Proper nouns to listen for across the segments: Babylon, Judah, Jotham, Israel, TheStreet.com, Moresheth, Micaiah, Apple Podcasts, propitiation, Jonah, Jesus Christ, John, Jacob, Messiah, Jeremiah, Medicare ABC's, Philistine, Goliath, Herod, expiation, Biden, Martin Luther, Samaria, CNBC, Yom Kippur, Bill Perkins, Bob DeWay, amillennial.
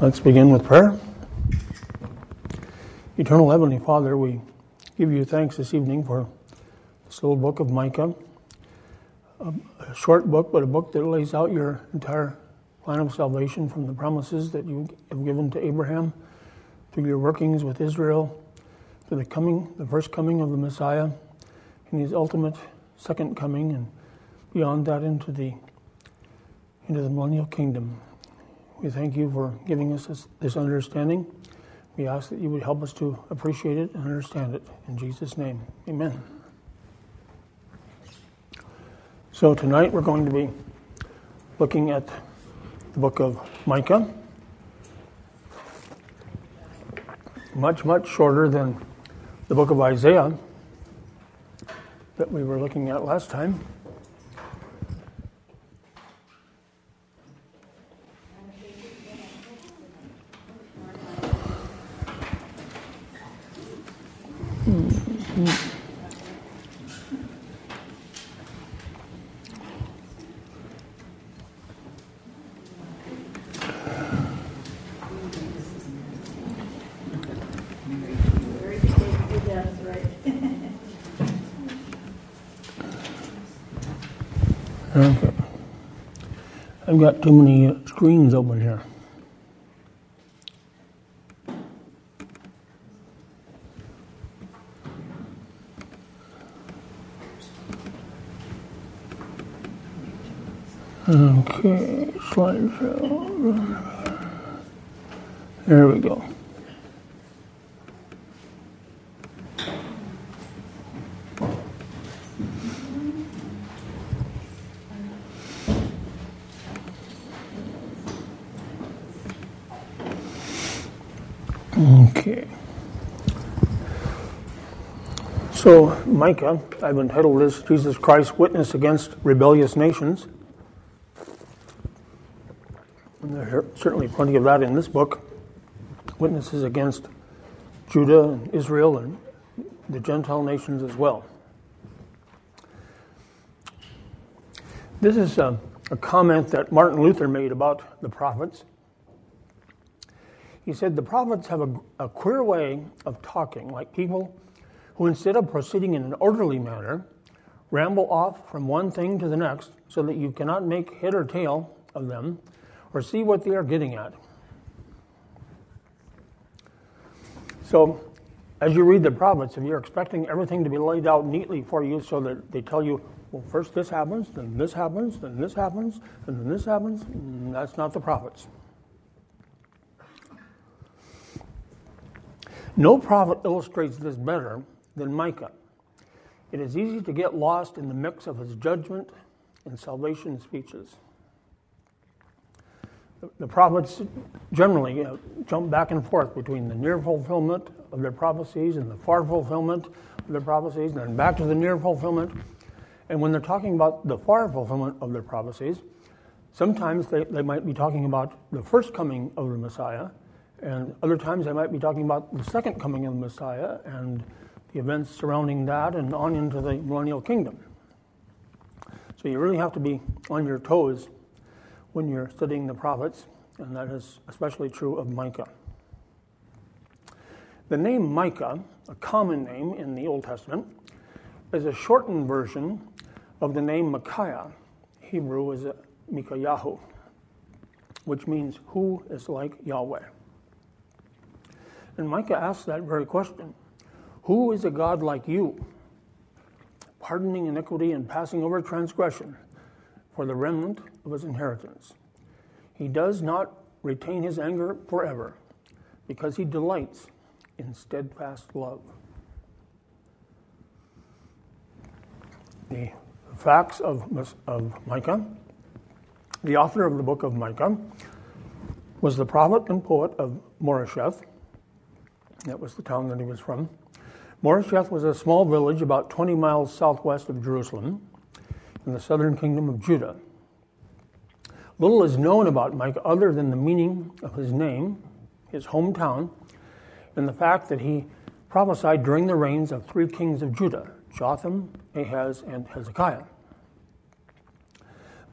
Let's begin with prayer. Eternal Heavenly Father, we give you thanks this evening for this little book of Micah. A short book, but a book that lays out your entire plan of salvation from the promises that you have given to Abraham, to your workings with Israel, to the first coming of the Messiah, and his ultimate second coming, and beyond that into the Millennial Kingdom. We thank you for giving us this understanding. We ask that you would help us to appreciate it and understand it. In Jesus' name, amen. So tonight we're going to be looking at the book of Micah. Much, much shorter than the book of Isaiah that we were looking at last time. I've got too many screens open here. Okay, slideshow. There we go. Okay. So, Micah, I've entitled this Jesus Christ's Witness Against Rebellious Nations. And there are certainly plenty of that in this book. Witnesses against Judah and Israel and the Gentile nations as well. This is a comment that Martin Luther made about the prophets. He said, the prophets have a queer way of talking, like people who, instead of proceeding in an orderly manner, ramble off from one thing to the next so that you cannot make head or tail of them or see what they are getting at. So, as you read the prophets, if you're expecting everything to be laid out neatly for you so that they tell you, well, first this happens, then this happens, then this happens, and then this happens, that's not the prophets. No prophet illustrates this better than Micah. It is easy to get lost in the mix of his judgment and salvation speeches. The prophets generally jump back and forth between the near fulfillment of their prophecies and the far fulfillment of their prophecies, and then back to the near fulfillment. And when they're talking about the far fulfillment of their prophecies, sometimes they might be talking about the first coming of the Messiah, and other times I might be talking about the second coming of the Messiah and the events surrounding that and on into the Millennial Kingdom. So you really have to be on your toes when you're studying the prophets, and that is especially true of Micah. The name Micah, a common name in the Old Testament, is a shortened version of the name Micaiah. Hebrew is Mikayahu, which means who is like Yahweh. And Micah asks that very question. Who is a God like you, pardoning iniquity and passing over transgression for the remnant of his inheritance? He does not retain his anger forever, because he delights in steadfast love. The facts of Micah. The author of the book of Micah was the prophet and poet of Moresheth. That was the town that he was from. Moresheth was a small village about 20 miles southwest of Jerusalem in the southern kingdom of Judah. Little is known about Micah other than the meaning of his name, his hometown, and the fact that he prophesied during the reigns of three kings of Judah, Jotham, Ahaz, and Hezekiah.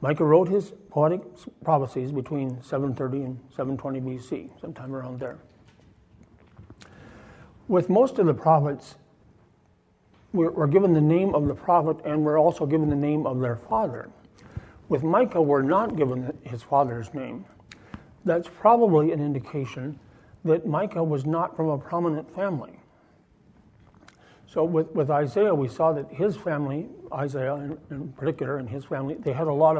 Micah wrote his poetic prophecies between 730 and 720 BC, sometime around there. With most of the prophets, we're given the name of the prophet, and we're also given the name of their father. With Micah, we're not given his father's name. That's probably an indication that Micah was not from a prominent family. So with Isaiah, we saw that his family, Isaiah in particular, and his family, they had a lot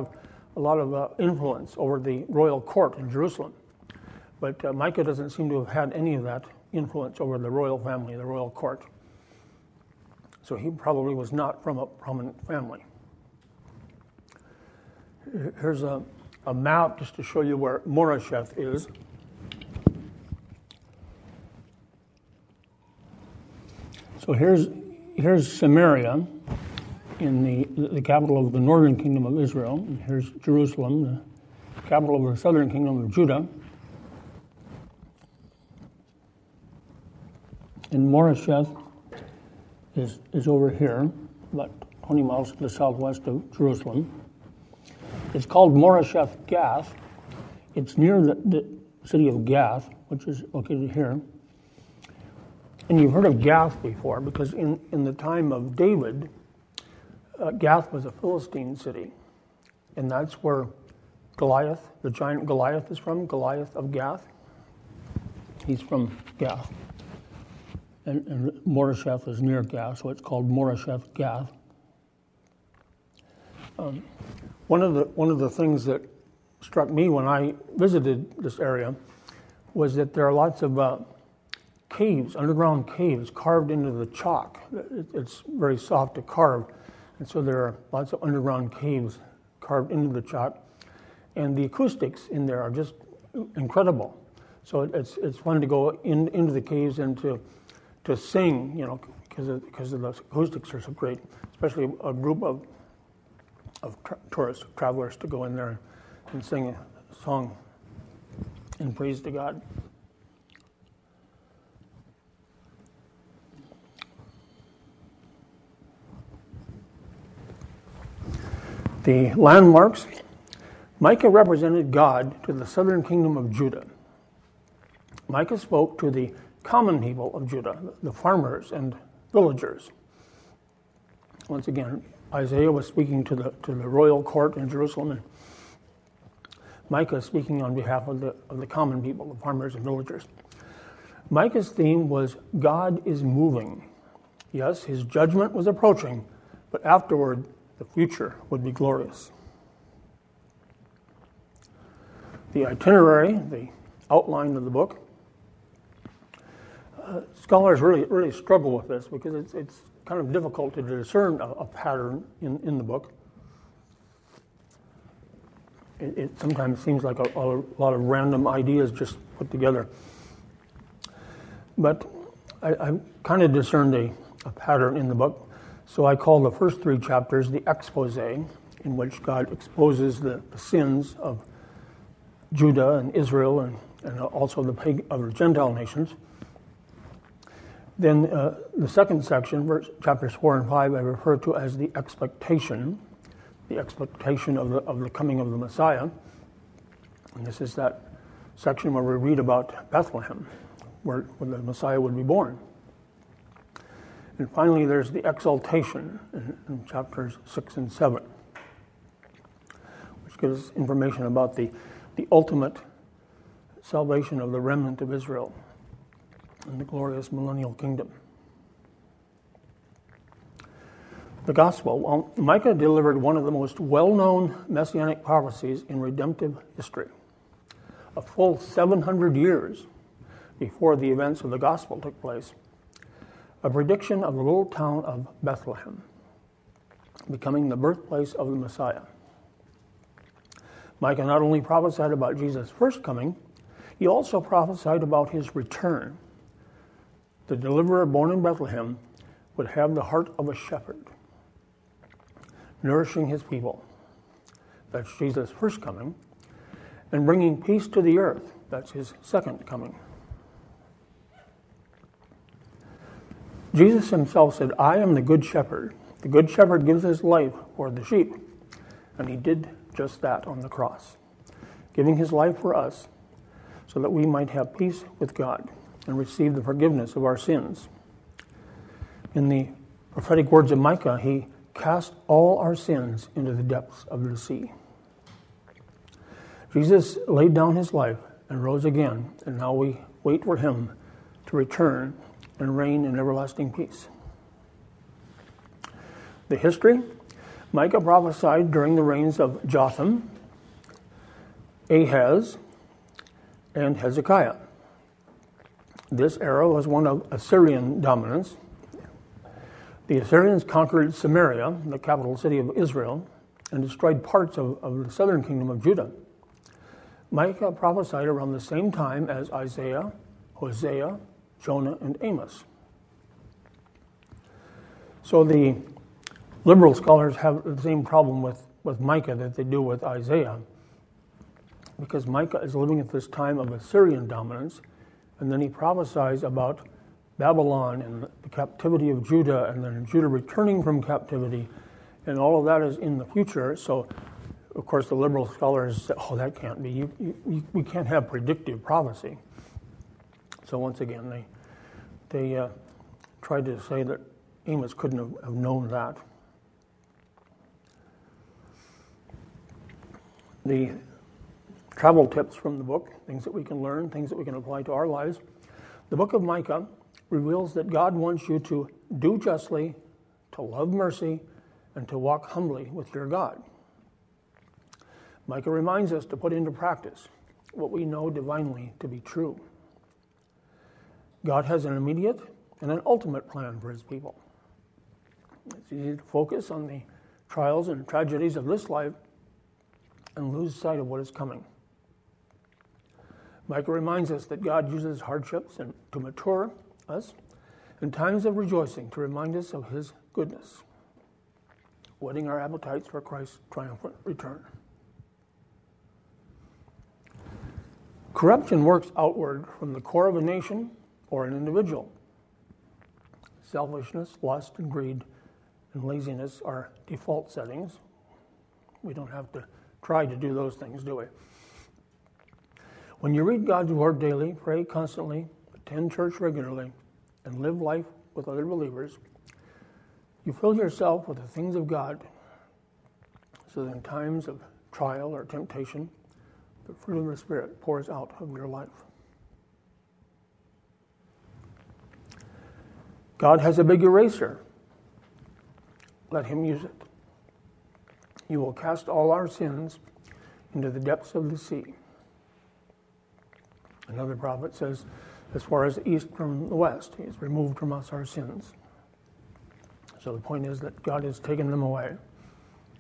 of influence over the royal court in Jerusalem. But Micah doesn't seem to have had any of that influence over the royal family, the royal court. So he probably was not from a prominent family. Here's a map just to show you where Moresheth is. So here's Samaria, in the capital of the northern kingdom of Israel. And here's Jerusalem, the capital of the southern kingdom of Judah. And Moresheth is over here, about 20 miles to the southwest of Jerusalem. It's called Moresheth Gath. It's near the city of Gath, which is located here. And you've heard of Gath before, because in the time of David, Gath was a Philistine city. And that's where Goliath, the giant Goliath, is from, Goliath of Gath. He's from Gath. And Moresheth is near Gath, so it's called Moresheth Gath. One of the things that struck me when I visited this area was that there are lots of caves, underground caves, carved into the chalk. It's very soft to carve, and so there are lots of underground caves carved into the chalk, and the acoustics in there are just incredible. So it's fun to go into the caves and to sing, you know, because the acoustics are so great, especially a group of tourists, travelers, to go in there and sing a song in praise to God. The landmarks. Micah represented God to the southern kingdom of Judah. Micah spoke to the common people of Judah, the farmers and villagers. Once again, Isaiah was speaking to the royal court in Jerusalem, and Micah is speaking on behalf of the common people, the farmers and villagers. Micah's theme was God is moving. Yes, his judgment was approaching, but afterward the future would be glorious. The itinerary, the outline of the book. Scholars really struggle with this because it's kind of difficult to discern a pattern in the book. It sometimes seems like a lot of random ideas just put together. But I kind of discerned a pattern in the book. So I call the first three chapters the expose, in which God exposes the sins of Judah and Israel and also the Gentile nations. Then the second section, chapters 4 and 5, I refer to as the expectation of the coming of the Messiah. And this is that section where we read about Bethlehem, where the Messiah would be born. And finally, there's the exaltation in chapters 6 and 7, which gives us information about the ultimate salvation of the remnant of Israel in the glorious millennial kingdom. The gospel. Well, Micah delivered one of the most well-known messianic prophecies in redemptive history. A full 700 years before the events of the gospel took place, a prediction of the little town of Bethlehem becoming the birthplace of the Messiah. Micah not only prophesied about Jesus' first coming, he also prophesied about his return. The deliverer born in Bethlehem would have the heart of a shepherd, nourishing his people. That's Jesus' first coming. And bringing peace to the earth. That's his second coming. Jesus himself said, "I am the good shepherd. The good shepherd gives his life for the sheep." And he did just that on the cross, giving his life for us so that we might have peace with God and receive the forgiveness of our sins. In the prophetic words of Micah, he cast all our sins into the depths of the sea. Jesus laid down his life and rose again, and now we wait for him to return and reign in everlasting peace. The history: Micah prophesied during the reigns of Jotham, Ahaz, and Hezekiah. This era was one of Assyrian dominance. The Assyrians conquered Samaria, the capital city of Israel, and destroyed parts of the southern kingdom of Judah. Micah prophesied around the same time as Isaiah, Hosea, Jonah, and Amos. So the liberal scholars have the same problem with Micah that they do with Isaiah, because Micah is living at this time of Assyrian dominance, and then he prophesies about Babylon and the captivity of Judah, and then Judah returning from captivity, and all of that is in the future. So, of course, the liberal scholars say, oh, that can't be. We can't have predictive prophecy. So once again, they tried to say that Amos couldn't have known that. The travel tips from the book, things that we can learn, things that we can apply to our lives. The book of Micah reveals that God wants you to do justly, to love mercy, and to walk humbly with your God. Micah reminds us to put into practice what we know divinely to be true. God has an immediate and an ultimate plan for his people. It's easy to focus on the trials and tragedies of this life and lose sight of what is coming. Micah reminds us that God uses hardships to mature us, and times of rejoicing to remind us of his goodness, whetting our appetites for Christ's triumphant return. Corruption works outward from the core of a nation or an individual. Selfishness, lust, and greed, and laziness are default settings. We don't have to try to do those things, do we? When you read God's Word daily, pray constantly, attend church regularly, and live life with other believers, you fill yourself with the things of God so that in times of trial or temptation, the fruit of the Spirit pours out of your life. God has a big eraser. Let him use it. You will cast all our sins into the depths of the sea. Another prophet says, as far as the east from the west, he has removed from us our sins. So the point is that God has taken them away.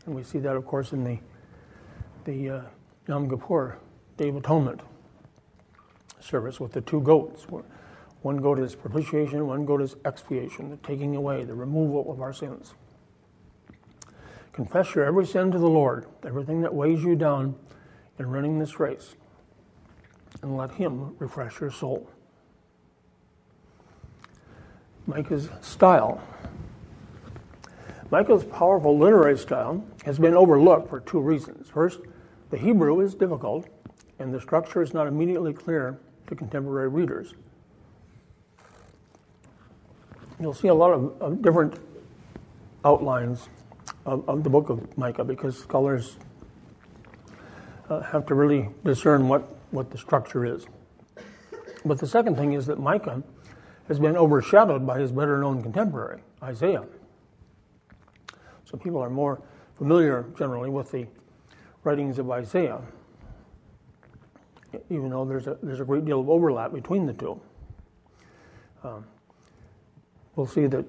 And we see that, of course, in the Yom Kippur, Day of Atonement service with the two goats. One goat is propitiation, one goat is expiation, the taking away, the removal of our sins. Confess your every sin to the Lord, everything that weighs you down in running this race, and let him refresh your soul. Micah's style. Micah's powerful literary style has been overlooked for two reasons. First, the Hebrew is difficult, and the structure is not immediately clear to contemporary readers. You'll see a lot of different outlines of the book of Micah because scholars have to really discern what the structure is. But the second thing is that Micah has been overshadowed by his better-known contemporary, Isaiah. So people are more familiar generally with the writings of Isaiah, even though there's a great deal of overlap between the two. We'll see that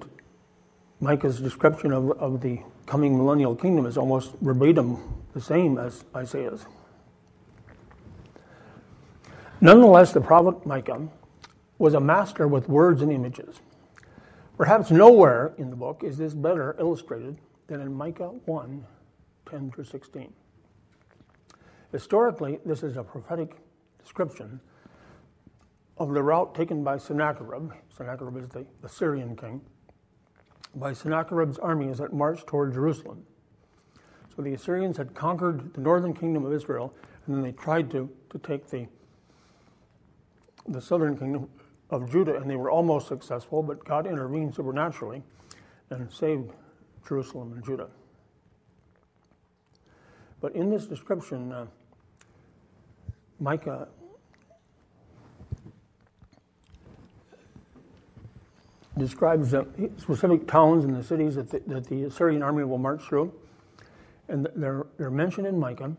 Micah's description of the coming millennial kingdom is almost verbatim the same as Isaiah's. Nonetheless, the prophet Micah was a master with words and images. Perhaps nowhere in the book is this better illustrated than in Micah 1, 10 through 16. Historically, this is a prophetic description of the route taken by Sennacherib. Sennacherib is the Assyrian king. By Sennacherib's armies that marched toward Jerusalem. So the Assyrians had conquered the northern kingdom of Israel, and then they tried to take the southern kingdom of Judah, and they were almost successful, but God intervened supernaturally and saved Jerusalem and Judah. But in this description, Micah describes specific towns and the cities that the Assyrian army will march through. And they're mentioned in Micah.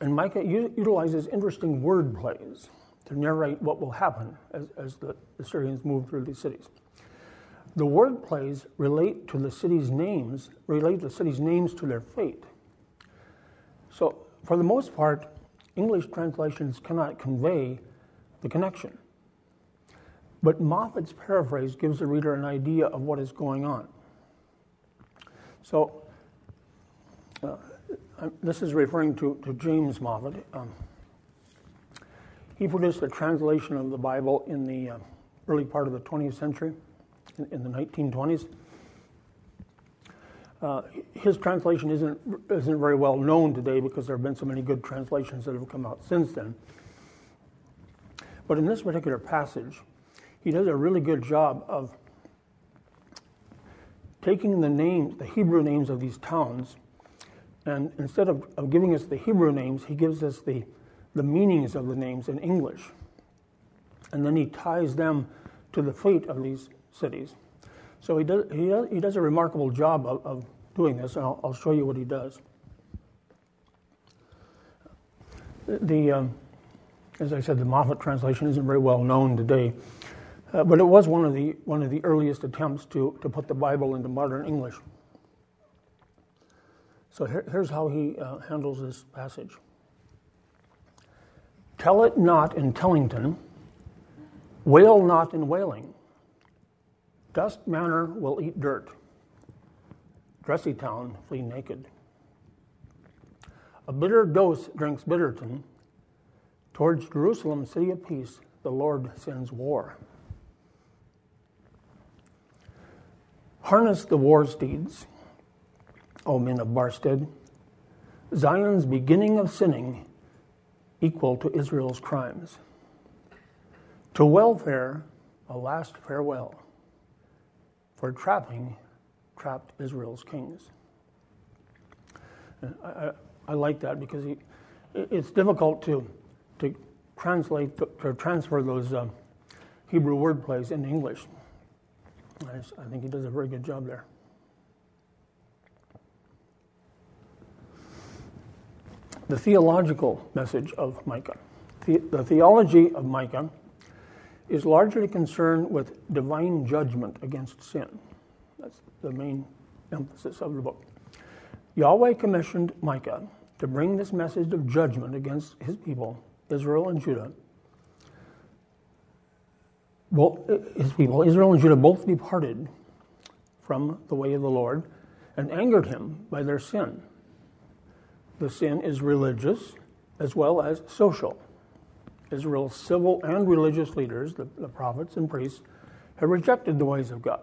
And Micah utilizes interesting word plays to narrate what will happen as the Assyrians move through these cities. The word plays relate the cities' names to their fate. So, for the most part, English translations cannot convey the connection. But Moffat's paraphrase gives the reader an idea of what is going on. So, this is referring to James Moffat. He produced a translation of the Bible in the early part of the 20th century, in the 1920s. His translation isn't very well known today because there have been so many good translations that have come out since then. But in this particular passage, he does a really good job of taking the Hebrew names of these towns, and instead of giving us the Hebrew names, he gives us the meanings of the names in English. And then he ties them to the fate of these cities. So he does a remarkable job of doing this, and I'll show you what he does. As I said, the Moffat translation isn't very well known today, but it was one of the earliest attempts to put the Bible into modern English. So here's how he handles this passage. Tell it not in Tellington, wail not in Wailing. Dust manor will eat dirt. Dressy town flee naked. A bitter dose drinks Bitterton. Towards Jerusalem, city of peace, the Lord sends war. Harness the war steeds, O men of Barstead. Zion's beginning of sinning, equal to Israel's crimes. To welfare, a last farewell. For trapping, trapped Israel's kings. I like that because it's difficult to translate to transfer those Hebrew wordplays into English. I think he does a very good job there. The theological message of Micah. The theology of Micah is largely concerned with divine judgment against sin. That's the main emphasis of the book. Yahweh commissioned Micah to bring this message of judgment against his people, Israel and Judah both departed from the way of the Lord and angered him by their sin. The sin is religious as well as social. Israel's civil and religious leaders, the prophets and priests, have rejected the ways of God.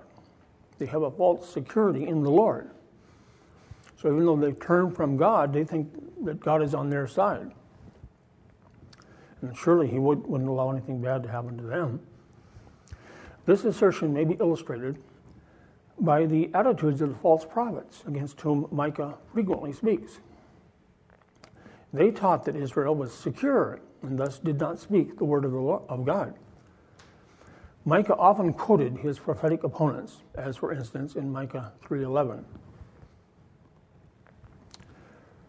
They have a false security in the Lord. So even though they've turned from God, they think that God is on their side. And surely he wouldn't allow anything bad to happen to them. This assertion may be illustrated by the attitudes of the false prophets against whom Micah frequently speaks. They taught that Israel was secure and thus did not speak the word of God. Micah often quoted his prophetic opponents, as for instance in Micah 3:11.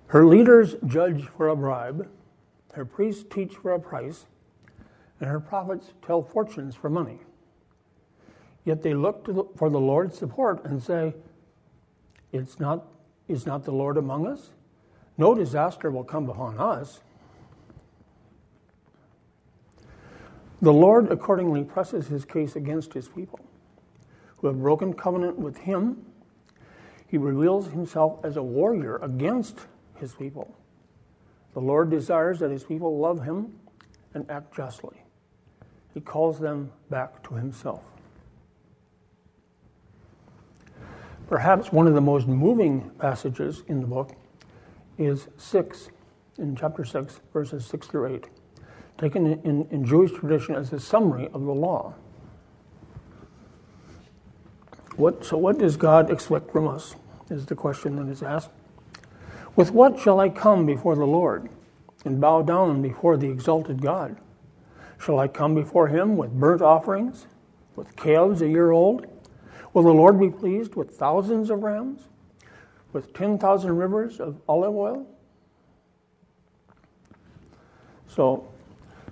Her leaders judge for a bribe, her priests teach for a price, and her prophets tell fortunes for money. Yet they look for the Lord's support and say, "Is not the Lord among us? No disaster will come upon us." The Lord accordingly presses his case against his people, who have broken covenant with him. He reveals himself as a warrior against his people. The Lord desires that his people love him and act justly. He calls them back to himself. Perhaps one of the most moving passages in the book is in chapter 6, verses 6 through 8, taken in Jewish tradition as a summary of the law. So what does God expect from us, is the question that is asked. With what shall I come before the Lord and bow down before the exalted God? Shall I come before him with burnt offerings, with calves a year old? Will the Lord be pleased with thousands of rams, with 10,000 rivers of olive oil? So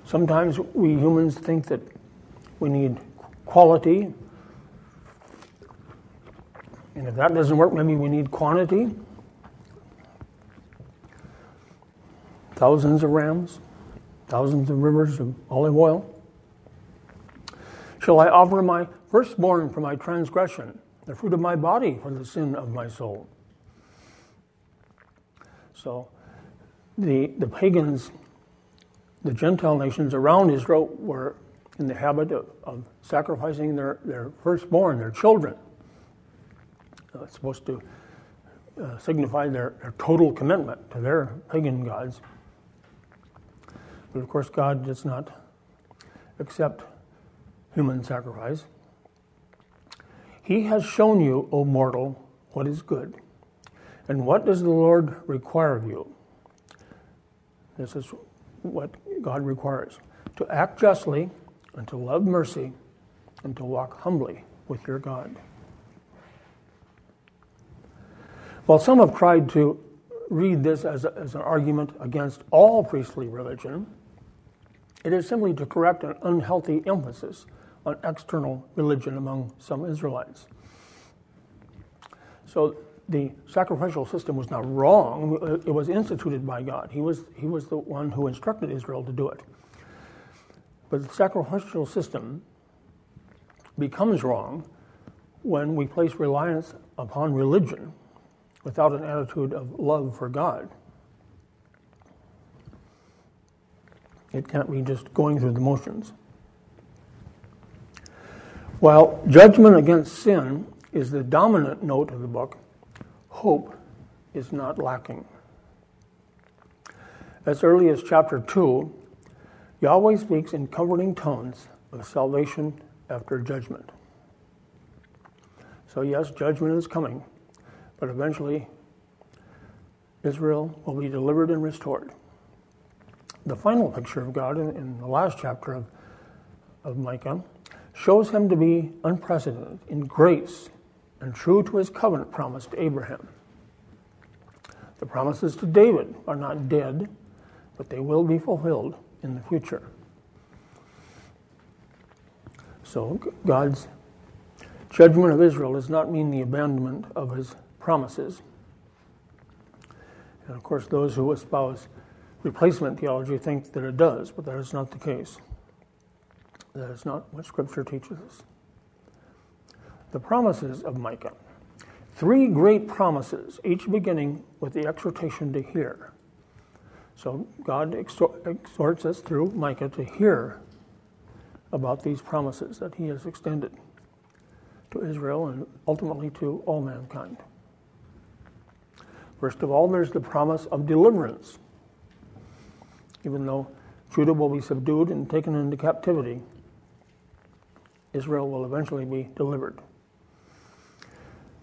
sometimes we humans think that we need quality, and if that doesn't work, maybe we need quantity. Thousands of rams, thousands of rivers of olive oil. Shall I offer my firstborn for my transgression, the fruit of my body for the sin of my soul? So the pagans, the Gentile nations around Israel, were in the habit of sacrificing their firstborn, their children. It's supposed to signify their total commitment to their pagan gods. But of course, God does not accept human sacrifice. He has shown you, O mortal, what is good. And what does the Lord require of you? This is what God requires: to act justly, and to love mercy, and to walk humbly with your God. While some have tried to read this as an argument against all priestly religion, it is simply to correct an unhealthy emphasis on external religion among some Israelites. So the sacrificial system was not wrong. It was instituted by God. He was the one who instructed Israel to do it. But the sacrificial system becomes wrong when we place reliance upon religion without an attitude of love for God. It can't be just going through the motions. While judgment against sin is the dominant note of the book, hope is not lacking. As early as chapter 2, Yahweh speaks in comforting tones of salvation after judgment. So yes, judgment is coming, but eventually Israel will be delivered and restored. The final picture of God in the last chapter of Micah shows him to be unprecedented in grace and true to his covenant promise to Abraham. The promises to David are not dead, but they will be fulfilled in the future. So God's judgment of Israel does not mean the abandonment of his promises. And of course, those who espouse replacement theology think that it does, but that is not the case. That is not what Scripture teaches us. The promises of Micah. 3 great promises, each beginning with the exhortation to hear. So God exhorts us through Micah to hear about these promises that he has extended to Israel and ultimately to all mankind. First of all, there's the promise of deliverance. Even though Judah will be subdued and taken into captivity, Israel will eventually be delivered.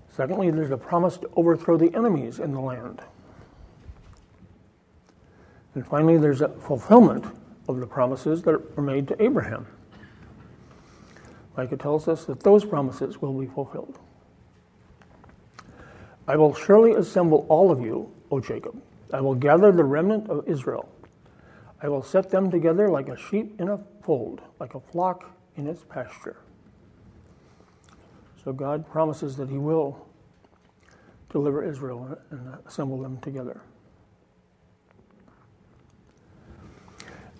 Secondly, there's a promise to overthrow the enemies in the land. And finally, there's a fulfillment of the promises that were made to Abraham. Micah tells us that those promises will be fulfilled. I will surely assemble all of you, O Jacob. I will gather the remnant of Israel. I will set them together like a sheep in a fold, like a flock in its pasture. So God promises that he will deliver Israel and assemble them together.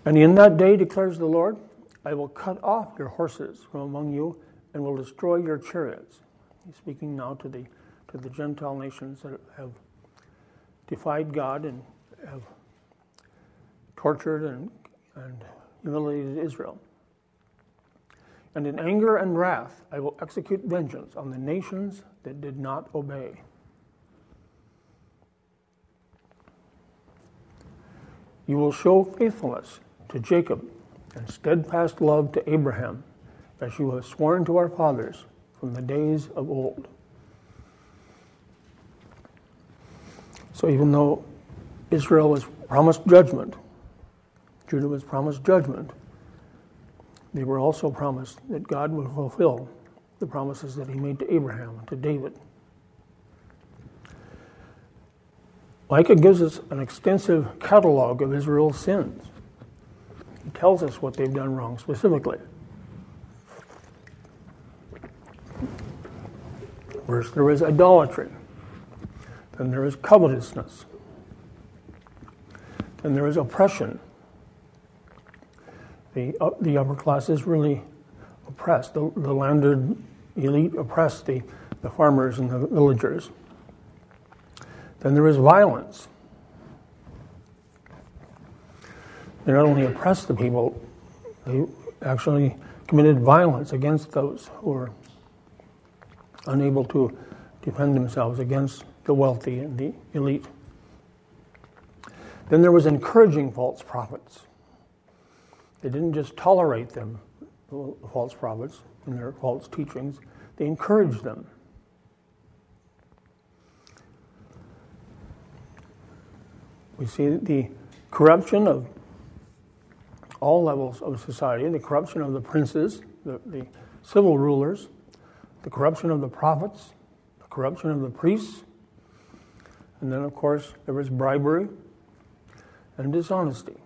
And in that day, declares the Lord, I will cut off your horses from among you and will destroy your chariots. He's speaking now to the Gentile nations that have defied God and have tortured and humiliated Israel. And in anger and wrath, I will execute vengeance on the nations that did not obey. You will show faithfulness to Jacob and steadfast love to Abraham, as you have sworn to our fathers from the days of old. So even though Israel was promised judgment, Judah was promised judgment, they were also promised that God would fulfill the promises that he made to Abraham and to David. Micah gives us an extensive catalog of Israel's sins. He tells us what they've done wrong specifically. First, there is idolatry. Then there is covetousness. Then there is oppression. The upper classes really oppressed. The landed elite oppressed the farmers and the villagers. Then there is violence. They not only oppressed the people, they actually committed violence against those who were unable to defend themselves against the wealthy and the elite. Then there was encouraging false prophets. They didn't just tolerate them, the false prophets and their false teachings, they encouraged them. We see the corruption of all levels of society, the corruption of the princes, the civil rulers, the corruption of the prophets, the corruption of the priests, and then, of course, there was bribery and dishonesty.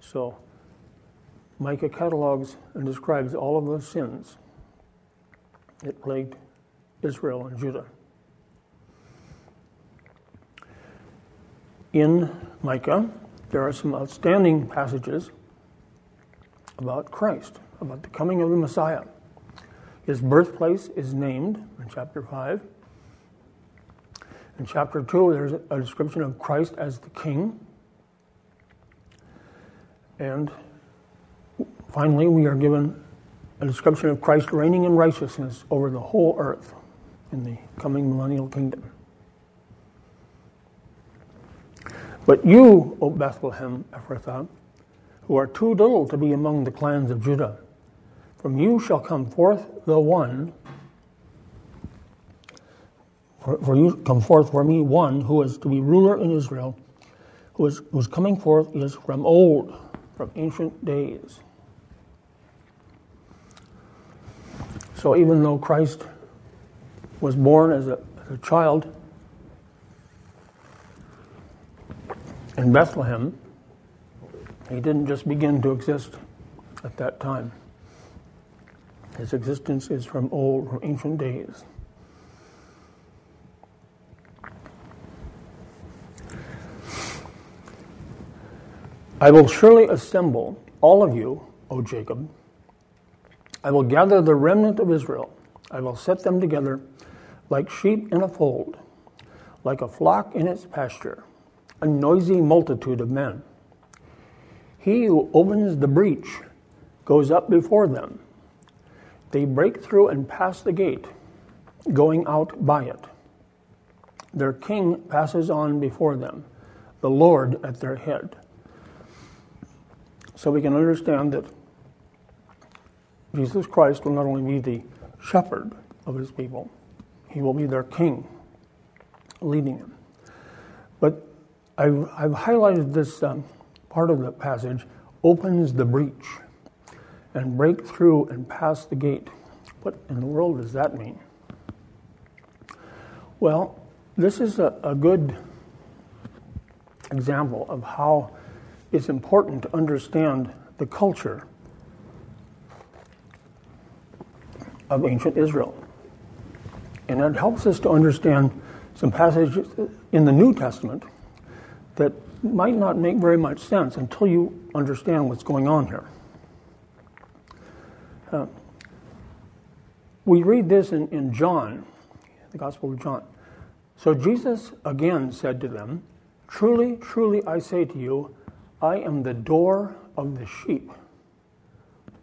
So, Micah catalogs and describes all of those sins that plagued Israel and Judah. In Micah, there are some outstanding passages about Christ, about the coming of the Messiah. His birthplace is named in chapter 5. In chapter 2, there's a description of Christ as the king. And finally, we are given a description of Christ reigning in righteousness over the whole earth in the coming millennial kingdom. But you, O Bethlehem Ephrathah, who are too little to be among the clans of Judah, from you shall come forth the one, for you come forth for me one who is to be ruler in Israel, whose coming forth is from old, from ancient days. So even though Christ was born as a child in Bethlehem, he didn't just begin to exist at that time. His existence is from old, from ancient days. I will surely assemble all of you, O Jacob. I will gather the remnant of Israel. I will set them together like sheep in a fold, like a flock in its pasture, a noisy multitude of men. He who opens the breach goes up before them. They break through and pass the gate, going out by it. Their king passes on before them, the Lord at their head. So we can understand that Jesus Christ will not only be the shepherd of his people, he will be their king, leading them. But I've highlighted this part of the passage, opens the breach, and break through and pass the gate. What in the world does that mean? Well, this is a good example of how it's important to understand the culture of ancient Israel. And it helps us to understand some passages in the New Testament that might not make very much sense until you understand what's going on here. We read this in John, the Gospel of John. So Jesus again said to them, "Truly, truly, I say to you, I am the door of the sheep."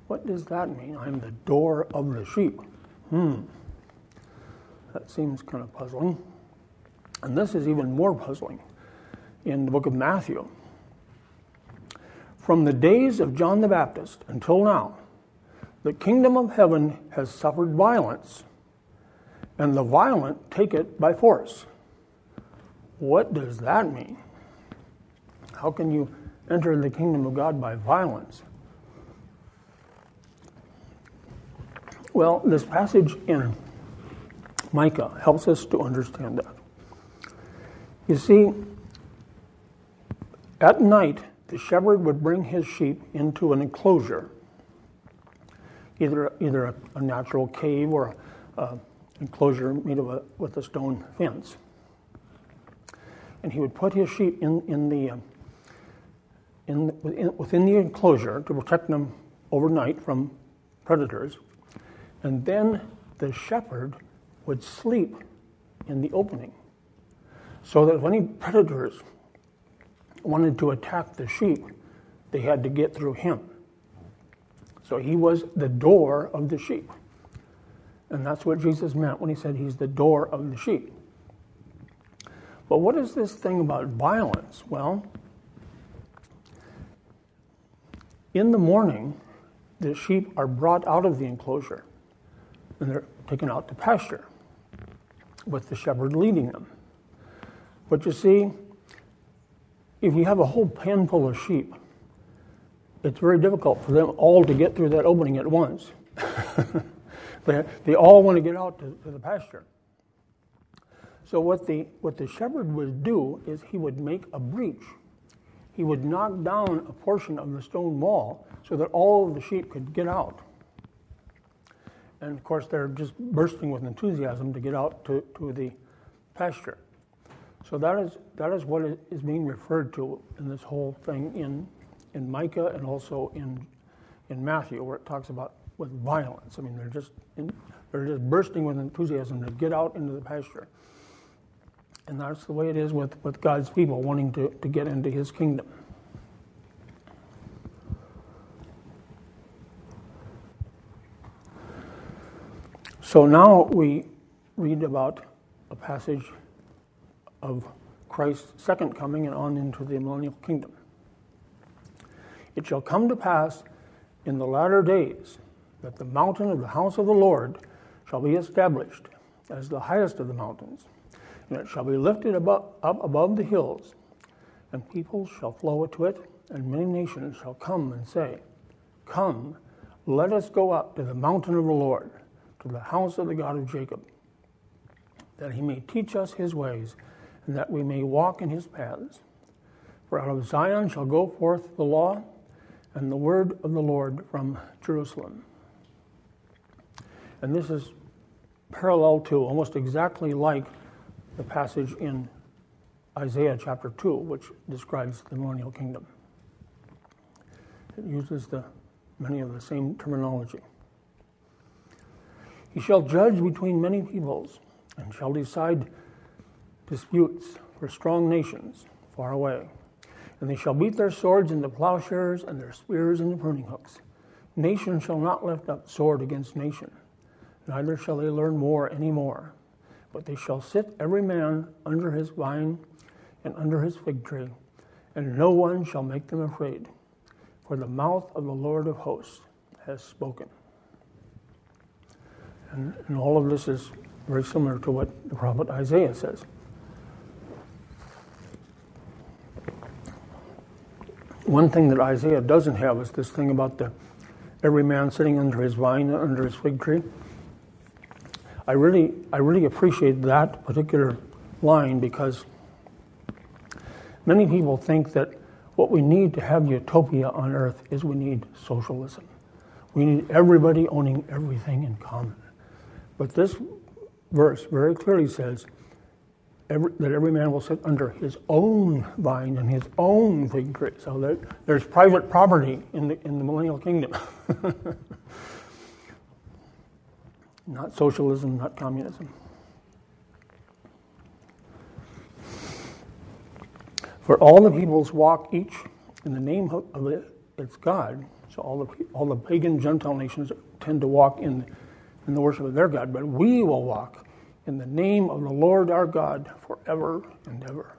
What does that mean? I'm the door of the sheep. That seems kind of puzzling. And this is even more puzzling in the book of Matthew. From the days of John the Baptist until now, the kingdom of heaven has suffered violence, and the violent take it by force. What does that mean? How can you enter the kingdom of God by violence? Well, this passage in Micah helps us to understand that. You see, at night, the shepherd would bring his sheep into an enclosure, either a natural cave or an enclosure made with a stone fence. And he would put his sheep within the enclosure to protect them overnight from predators. And then the shepherd would sleep in the opening, so that if any predators wanted to attack the sheep, they had to get through him. So he was the door of the sheep. And that's what Jesus meant when he said he's the door of the sheep. But what is this thing about violence? Well, in the morning, the sheep are brought out of the enclosure, and they're taken out to pasture with the shepherd leading them. But you see, if you have a whole handful of sheep, it's very difficult for them all to get through that opening at once. They all want to get out to the pasture. So what the shepherd would do is he would make a breach. He would knock down a portion of the stone wall so that all of the sheep could get out. And of course, they're just bursting with enthusiasm to get out to the pasture. So that is what is being referred to in this whole thing in Micah and also in Matthew, where it talks about with violence. I mean, they're just bursting with enthusiasm to get out into the pasture. And that's the way it is with God's people wanting to get into his kingdom. So now we read about a passage of Christ's second coming and on into the millennial kingdom. It shall come to pass in the latter days that the mountain of the house of the Lord shall be established as the highest of the mountains, and it shall be lifted up above the hills, and people shall flow to it, and many nations shall come and say, "Come, let us go up to the mountain of the Lord, to the house of the God of Jacob, that he may teach us his ways, and that we may walk in his paths. For out of Zion shall go forth the law and the word of the Lord from Jerusalem." And this is parallel to, almost exactly like, the passage in Isaiah chapter 2, which describes the millennial kingdom. It uses many of the same terminology. "He shall judge between many peoples, and shall decide disputes for strong nations far away. And they shall beat their swords into plowshares and their spears into pruning hooks. Nation shall not lift up sword against nation, neither shall they learn war any more. But they shall sit every man under his vine and under his fig tree, and no one shall make them afraid. For the mouth of the Lord of hosts has spoken." And all of this is very similar to what the prophet Isaiah says. One thing that Isaiah doesn't have is this thing about the every man sitting under his vine, under his fig tree. I really appreciate that particular line, because many people think that what we need to have utopia on earth is we need socialism. We need everybody owning everything in common. But this verse very clearly says that every man will sit under his own vine and his own fig tree. So there's private property in the millennial kingdom. Not socialism, not communism. "For all the peoples walk each in the name of its God." So all the pagan Gentile nations tend to walk in the worship of their God, but we will walk in the name of the Lord our God forever and ever.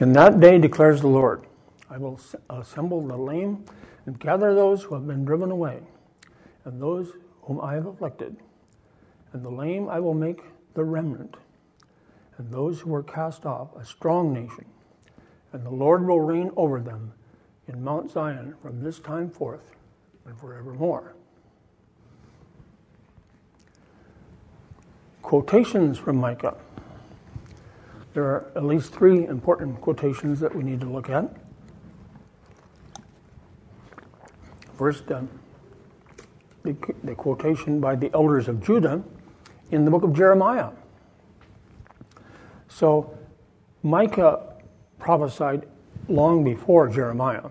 In that day, declares the Lord, I will assemble the lame and gather those who have been driven away, and those whom I have afflicted. And the lame I will make the remnant, and those who were cast off a strong nation. And the Lord will reign over them in Mount Zion from this time forth and forevermore. Quotations from Micah. There are at least three important quotations that we need to look at. First, the quotation by the elders of Judah in the book of Jeremiah. So Micah prophesied long before Jeremiah.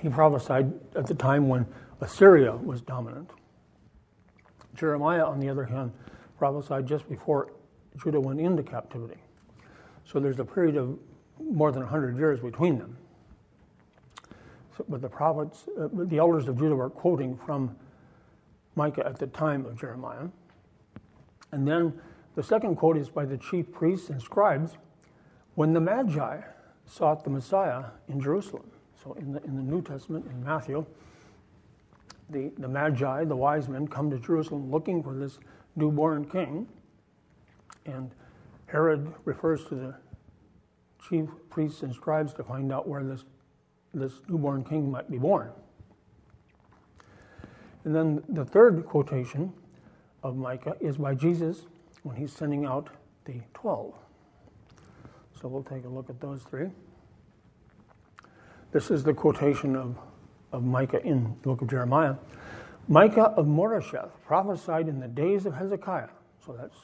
He prophesied at the time when Assyria was dominant. Jeremiah, on the other hand, prophesied just before Judah went into captivity. So there's a period of more than 100 years between them. But the prophets, the elders of Judah were quoting from Micah at the time of Jeremiah. And then the second quote is by the chief priests and scribes when the Magi sought the Messiah in Jerusalem. So in the New Testament, in Matthew, the Magi, the wise men, come to Jerusalem looking for this newborn king. And Herod refers to the chief priests and scribes to find out where this newborn king might be born. And then the third quotation of Micah is by Jesus when he's sending out the 12. So we'll take a look at those three. This is the quotation of Micah in the book of Jeremiah. Micah of Moresheth prophesied in the days of Hezekiah. So that's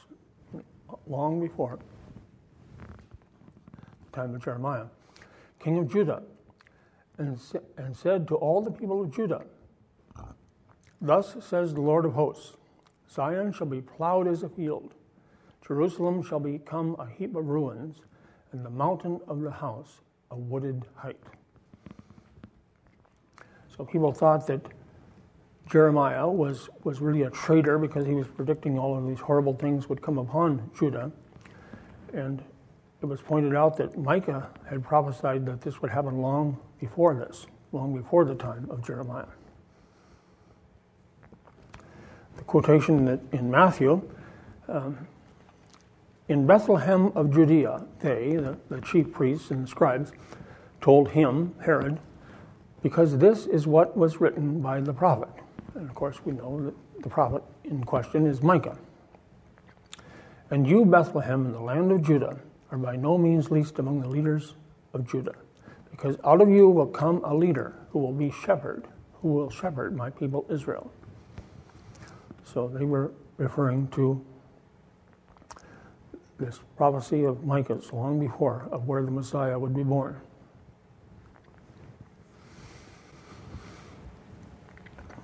long before the time of Jeremiah, king of Judah, and said to all the people of Judah, Thus says the Lord of hosts, Zion shall be plowed as a field, Jerusalem shall become a heap of ruins, and the mountain of the house a wooded height. So people thought that Jeremiah was really a traitor because he was predicting all of these horrible things would come upon Judah. And it was pointed out that Micah had prophesied that this would happen long before this, long before the time of Jeremiah. The quotation that in Matthew, in Bethlehem of Judea, they, the chief priests and the scribes, told him, Herod, because this is what was written by the prophet. And of course, we know that the prophet in question is Micah. And you, Bethlehem, in the land of Judah, are by no means least among the leaders of Judah, because out of you will come a leader who will shepherd my people Israel. So they were referring to this prophecy of Micah's long before of where the Messiah would be born.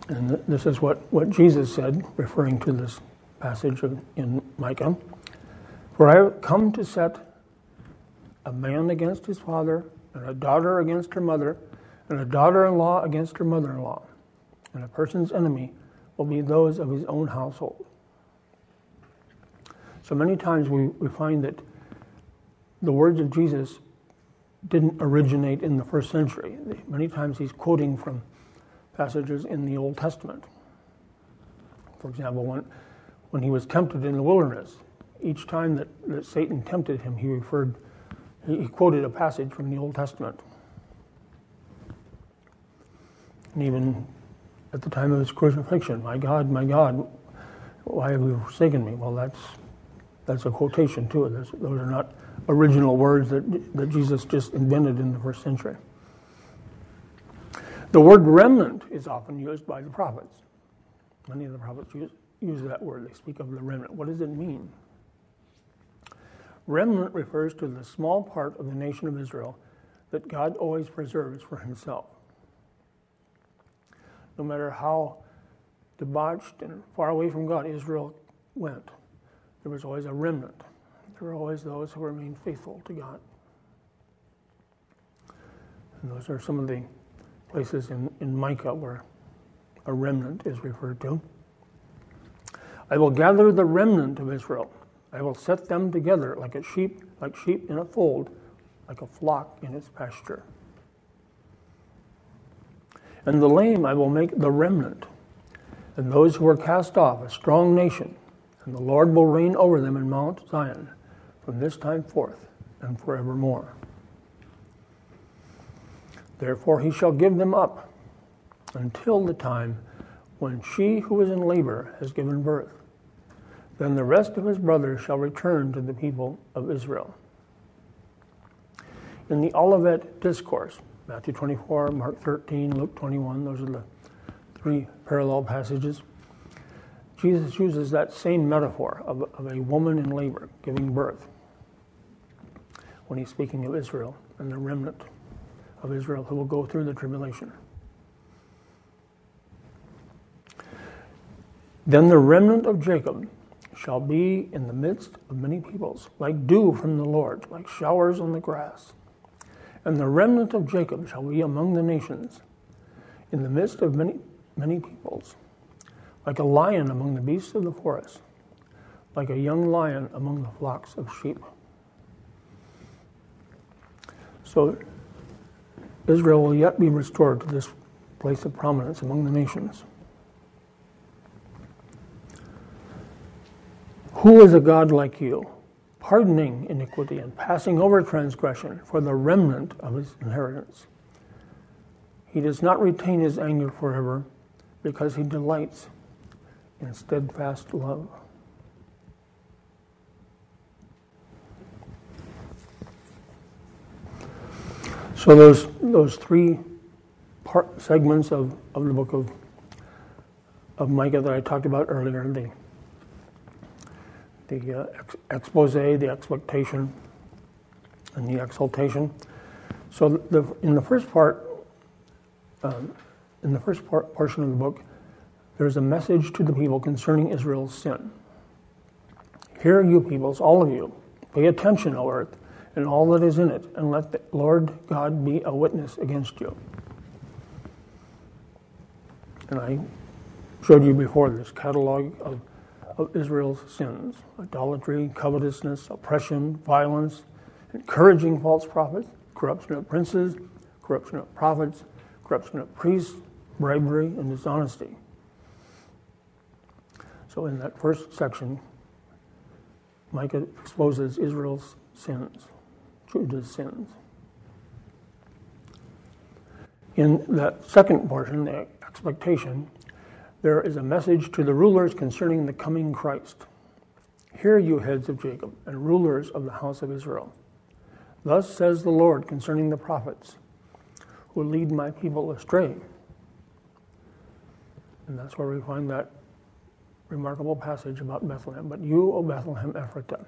And this is what Jesus said, referring to this passage in Micah. For I have come to set a man against his father, and a daughter against her mother, and a daughter-in-law against her mother-in-law. And a person's enemy will be those of his own household. So many times we find that the words of Jesus didn't originate in the first century. Many times he's quoting from passages in the Old Testament. For example, when he was tempted in the wilderness, each time that Satan tempted him, he quoted a passage from the Old Testament. And even at the time of his crucifixion, my God, why have you forsaken me? Well, that's a quotation too. Those are not original words that Jesus just invented in the first century. The word remnant is often used by the prophets. Many of the prophets use that word. They speak of the remnant. What does it mean? Remnant refers to the small part of the nation of Israel that God always preserves for himself. No matter how debauched and far away from God Israel went, there was always a remnant. There were always those who remained faithful to God. And those are some of the places in Micah where a remnant is referred to. I will gather the remnant of Israel. I will set them together like sheep in a fold, like a flock in its pasture. And the lame I will make the remnant, and those who are cast off, a strong nation, and the Lord will reign over them in Mount Zion from this time forth and forevermore. Therefore he shall give them up until the time when she who is in labor has given birth. Then the rest of his brothers shall return to the people of Israel. In the Olivet Discourse, Matthew 24, Mark 13, Luke 21, those are the three parallel passages, Jesus uses that same metaphor of a woman in labor giving birth when he's speaking of Israel and the remnant of Israel who will go through the tribulation. Then the remnant of Jacob shall be in the midst of many peoples, like dew from the Lord, like showers on the grass. And the remnant of Jacob shall be among the nations, in the midst of many peoples, like a lion among the beasts of the forest, like a young lion among the flocks of sheep. So Israel will yet be restored to this place of prominence among the nations. Who is a God like you, pardoning iniquity and passing over transgression for the remnant of his inheritance? He does not retain his anger forever, because he delights in steadfast love. So those three segments of the book of Micah that I talked about earlier, the expose, the expectation, and the exaltation. So in the first portion of the book, there's a message to the people concerning Israel's sin. Hear, you peoples, all of you, pay attention, O earth, and all that is in it, and let the Lord God be a witness against you. And I showed you before this catalog of Israel's sins: idolatry, covetousness, oppression, violence, encouraging false prophets, corruption of princes, corruption of prophets, corruption of priests, bribery, and dishonesty. So in that first section, Micah exposes Israel's sins, Judah's sins. In that second portion, the expectation, there is a message to the rulers concerning the coming Christ. Hear, you heads of Jacob, and rulers of the house of Israel. Thus says the Lord concerning the prophets who lead my people astray. And that's where we find that remarkable passage about Bethlehem. But you, O Bethlehem Ephratah,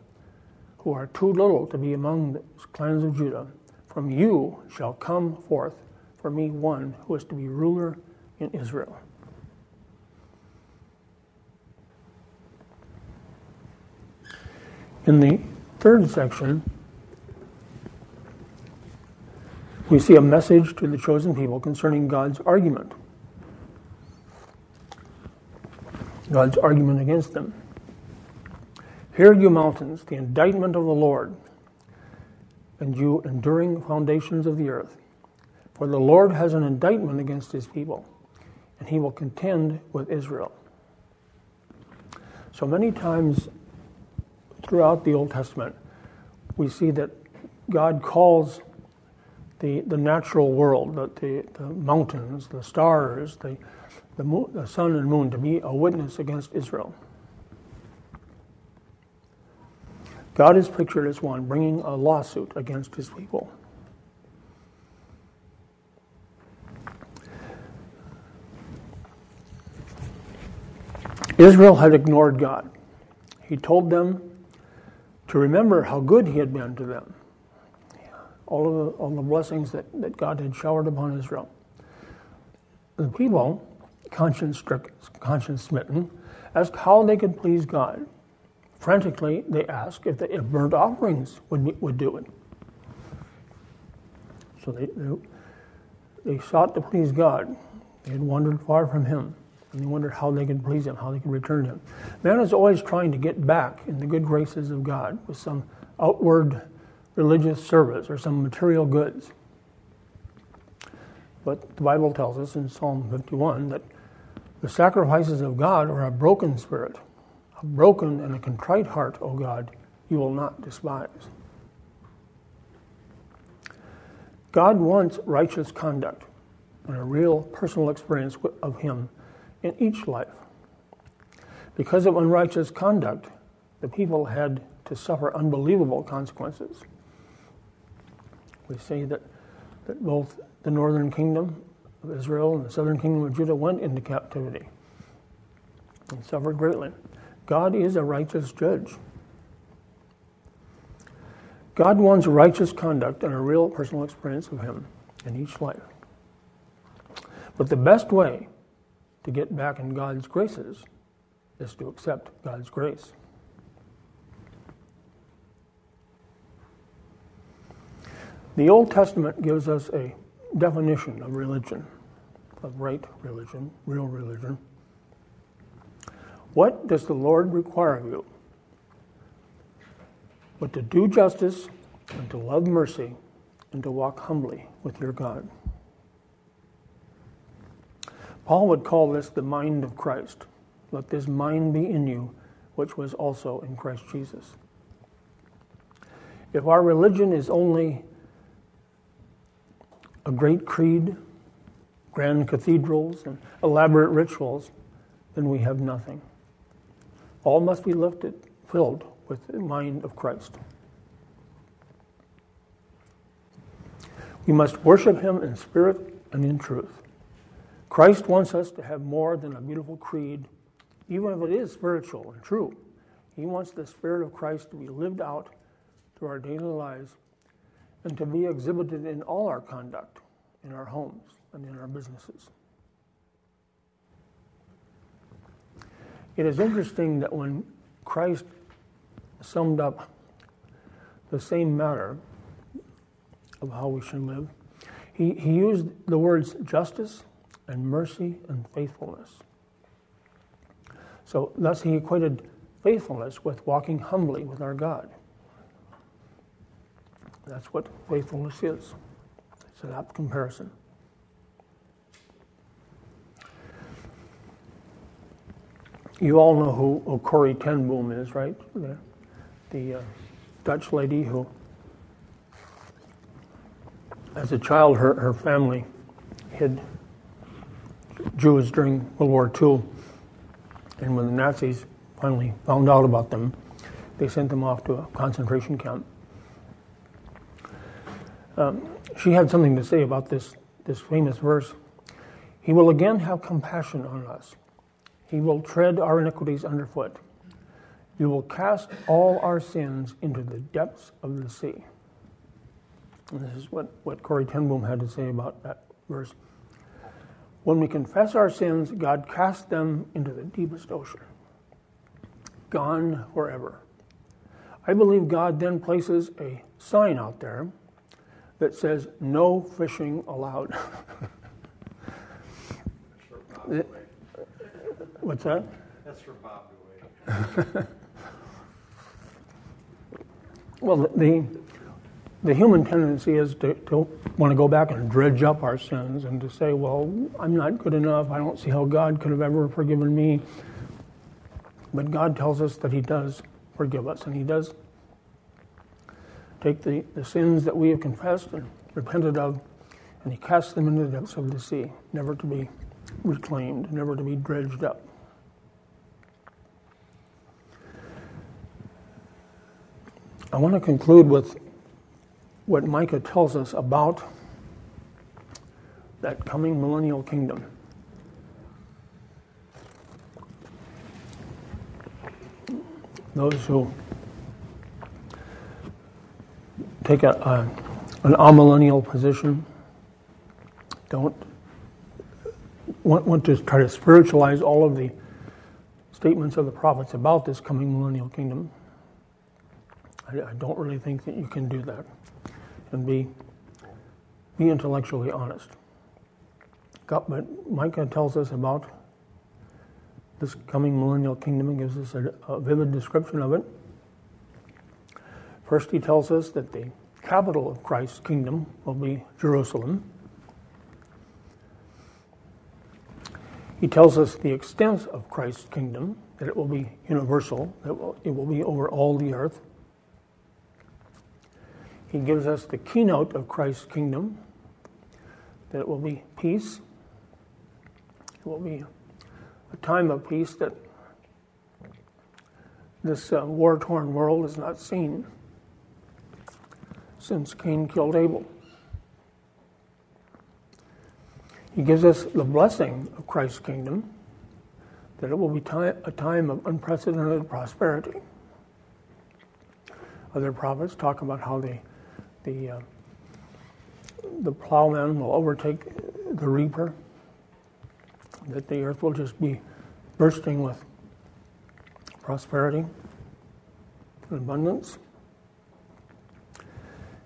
who are too little to be among the clans of Judah, from you shall come forth for me one who is to be ruler in Israel. In the third section, we see a message to the chosen people concerning God's argument. God's argument against them. Hear, you mountains, the indictment of the Lord, and you enduring foundations of the earth. For the Lord has an indictment against his people, and he will contend with Israel. So many times throughout the Old Testament, we see that God calls the natural world, the mountains, the stars, the sun and moon, to be a witness against Israel. God is pictured as one bringing a lawsuit against his people. Israel had ignored God. He told them to remember how good he had been to them, all the blessings that God had showered upon Israel. The people, conscience smitten, asked how they could please God. Frantically, they asked if burnt offerings would do it. So they They sought to please God. They had wandered far from him, and they wondered how they could please him, how they could return him. Man is always trying to get back in the good graces of God with some outward religious service or some material goods. But the Bible tells us in Psalm 51 that the sacrifices of God are a broken spirit, a broken and a contrite heart, O God, you will not despise. God wants righteous conduct and a real personal experience of him in each life. Because of unrighteous conduct, the people had to suffer unbelievable consequences. We see that both the northern kingdom of Israel and the southern kingdom of Judah went into captivity and suffered greatly. God is a righteous judge. God wants righteous conduct and a real personal experience of him in each life. But the best way to get back in God's graces is to accept God's grace. The Old Testament gives us a definition of religion, of right religion, real religion. What does the Lord require of you? But to do justice and to love mercy and to walk humbly with your God. Paul would call this the mind of Christ. Let this mind be in you, which was also in Christ Jesus. If our religion is only a great creed, grand cathedrals, and elaborate rituals, then we have nothing. All must be filled with the mind of Christ. We must worship him in spirit and in truth. Christ wants us to have more than a beautiful creed, even if it is spiritual and true. He wants the Spirit of Christ to be lived out through our daily lives and to be exhibited in all our conduct, in our homes and in our businesses. It is interesting that when Christ summed up the same matter of how we should live, he used the words justice and mercy and faithfulness. So thus he equated faithfulness with walking humbly with our God. That's what faithfulness is. It's an apt comparison. You all know who Corrie ten Boom is, right? The Dutch lady who, as a child, her family hid Jews during World War II. And when the Nazis finally found out about them, they sent them off to a concentration camp. She had something to say about this famous verse. He will again have compassion on us. He will tread our iniquities underfoot. You will cast all our sins into the depths of the sea. And this is what Corrie ten Boom had to say about that verse. When we confess our sins, God casts them into the deepest ocean, gone forever. I believe God then places a sign out there that says, no fishing allowed. What's that? That's for Bob DeWay. Well, the human tendency is to want to go back and dredge up our sins and to say, well, I'm not good enough. I don't see how God could have ever forgiven me. But God tells us that he does forgive us, and he does take the sins that we have confessed and repented of, and he casts them into the depths of the sea, never to be reclaimed, never to be dredged up. I want to conclude with what Micah tells us about that coming millennial kingdom. Those who take an amillennial position don't want to try to spiritualize all of the statements of the prophets about this coming millennial kingdom. I don't really think that you can do that and be intellectually honest. Micah tells us about this coming millennial kingdom and gives us a vivid description of it. First, he tells us that the capital of Christ's kingdom will be Jerusalem. He tells us the extent of Christ's kingdom, that it will be universal, that it will be over all the earth. He gives us the keynote of Christ's kingdom, that it will be peace. It will be a time of peace that this war-torn world has not seen since Cain killed Abel. He gives us the blessing of Christ's kingdom, that it will be a time of unprecedented prosperity. Other prophets talk about how the plowman will overtake the reaper, that the earth will just be bursting with prosperity and abundance.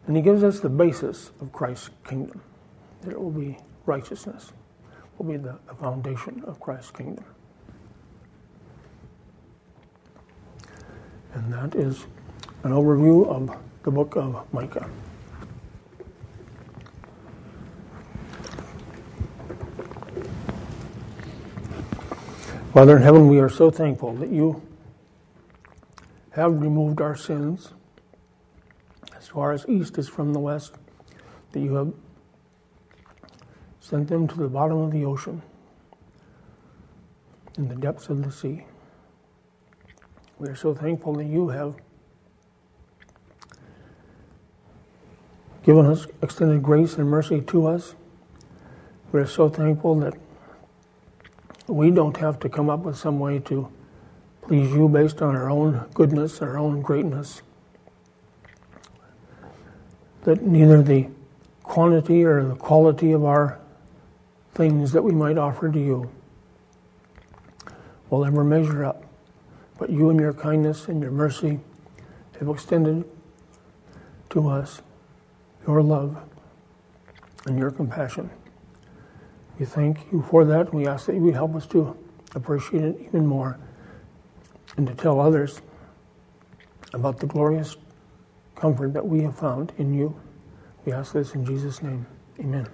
And he gives us the basis of Christ's kingdom, that it will be righteousness, will be the foundation of Christ's kingdom. And that is an overview of the book of Micah. Father in heaven, we are so thankful that you have removed our sins as far as east is from the west, that you have sent them to the bottom of the ocean, in the depths of the sea. We are so thankful that you have given us extended grace and mercy to us. We are so thankful that we don't have to come up with some way to please you based on our own goodness, our own greatness. That neither the quantity or the quality of our things that we might offer to you will ever measure up. But you and your kindness and your mercy have extended to us your love and your compassion. We thank you for that. We ask that you would help us to appreciate it even more and to tell others about the glorious comfort that we have found in you. We ask this in Jesus' name. Amen.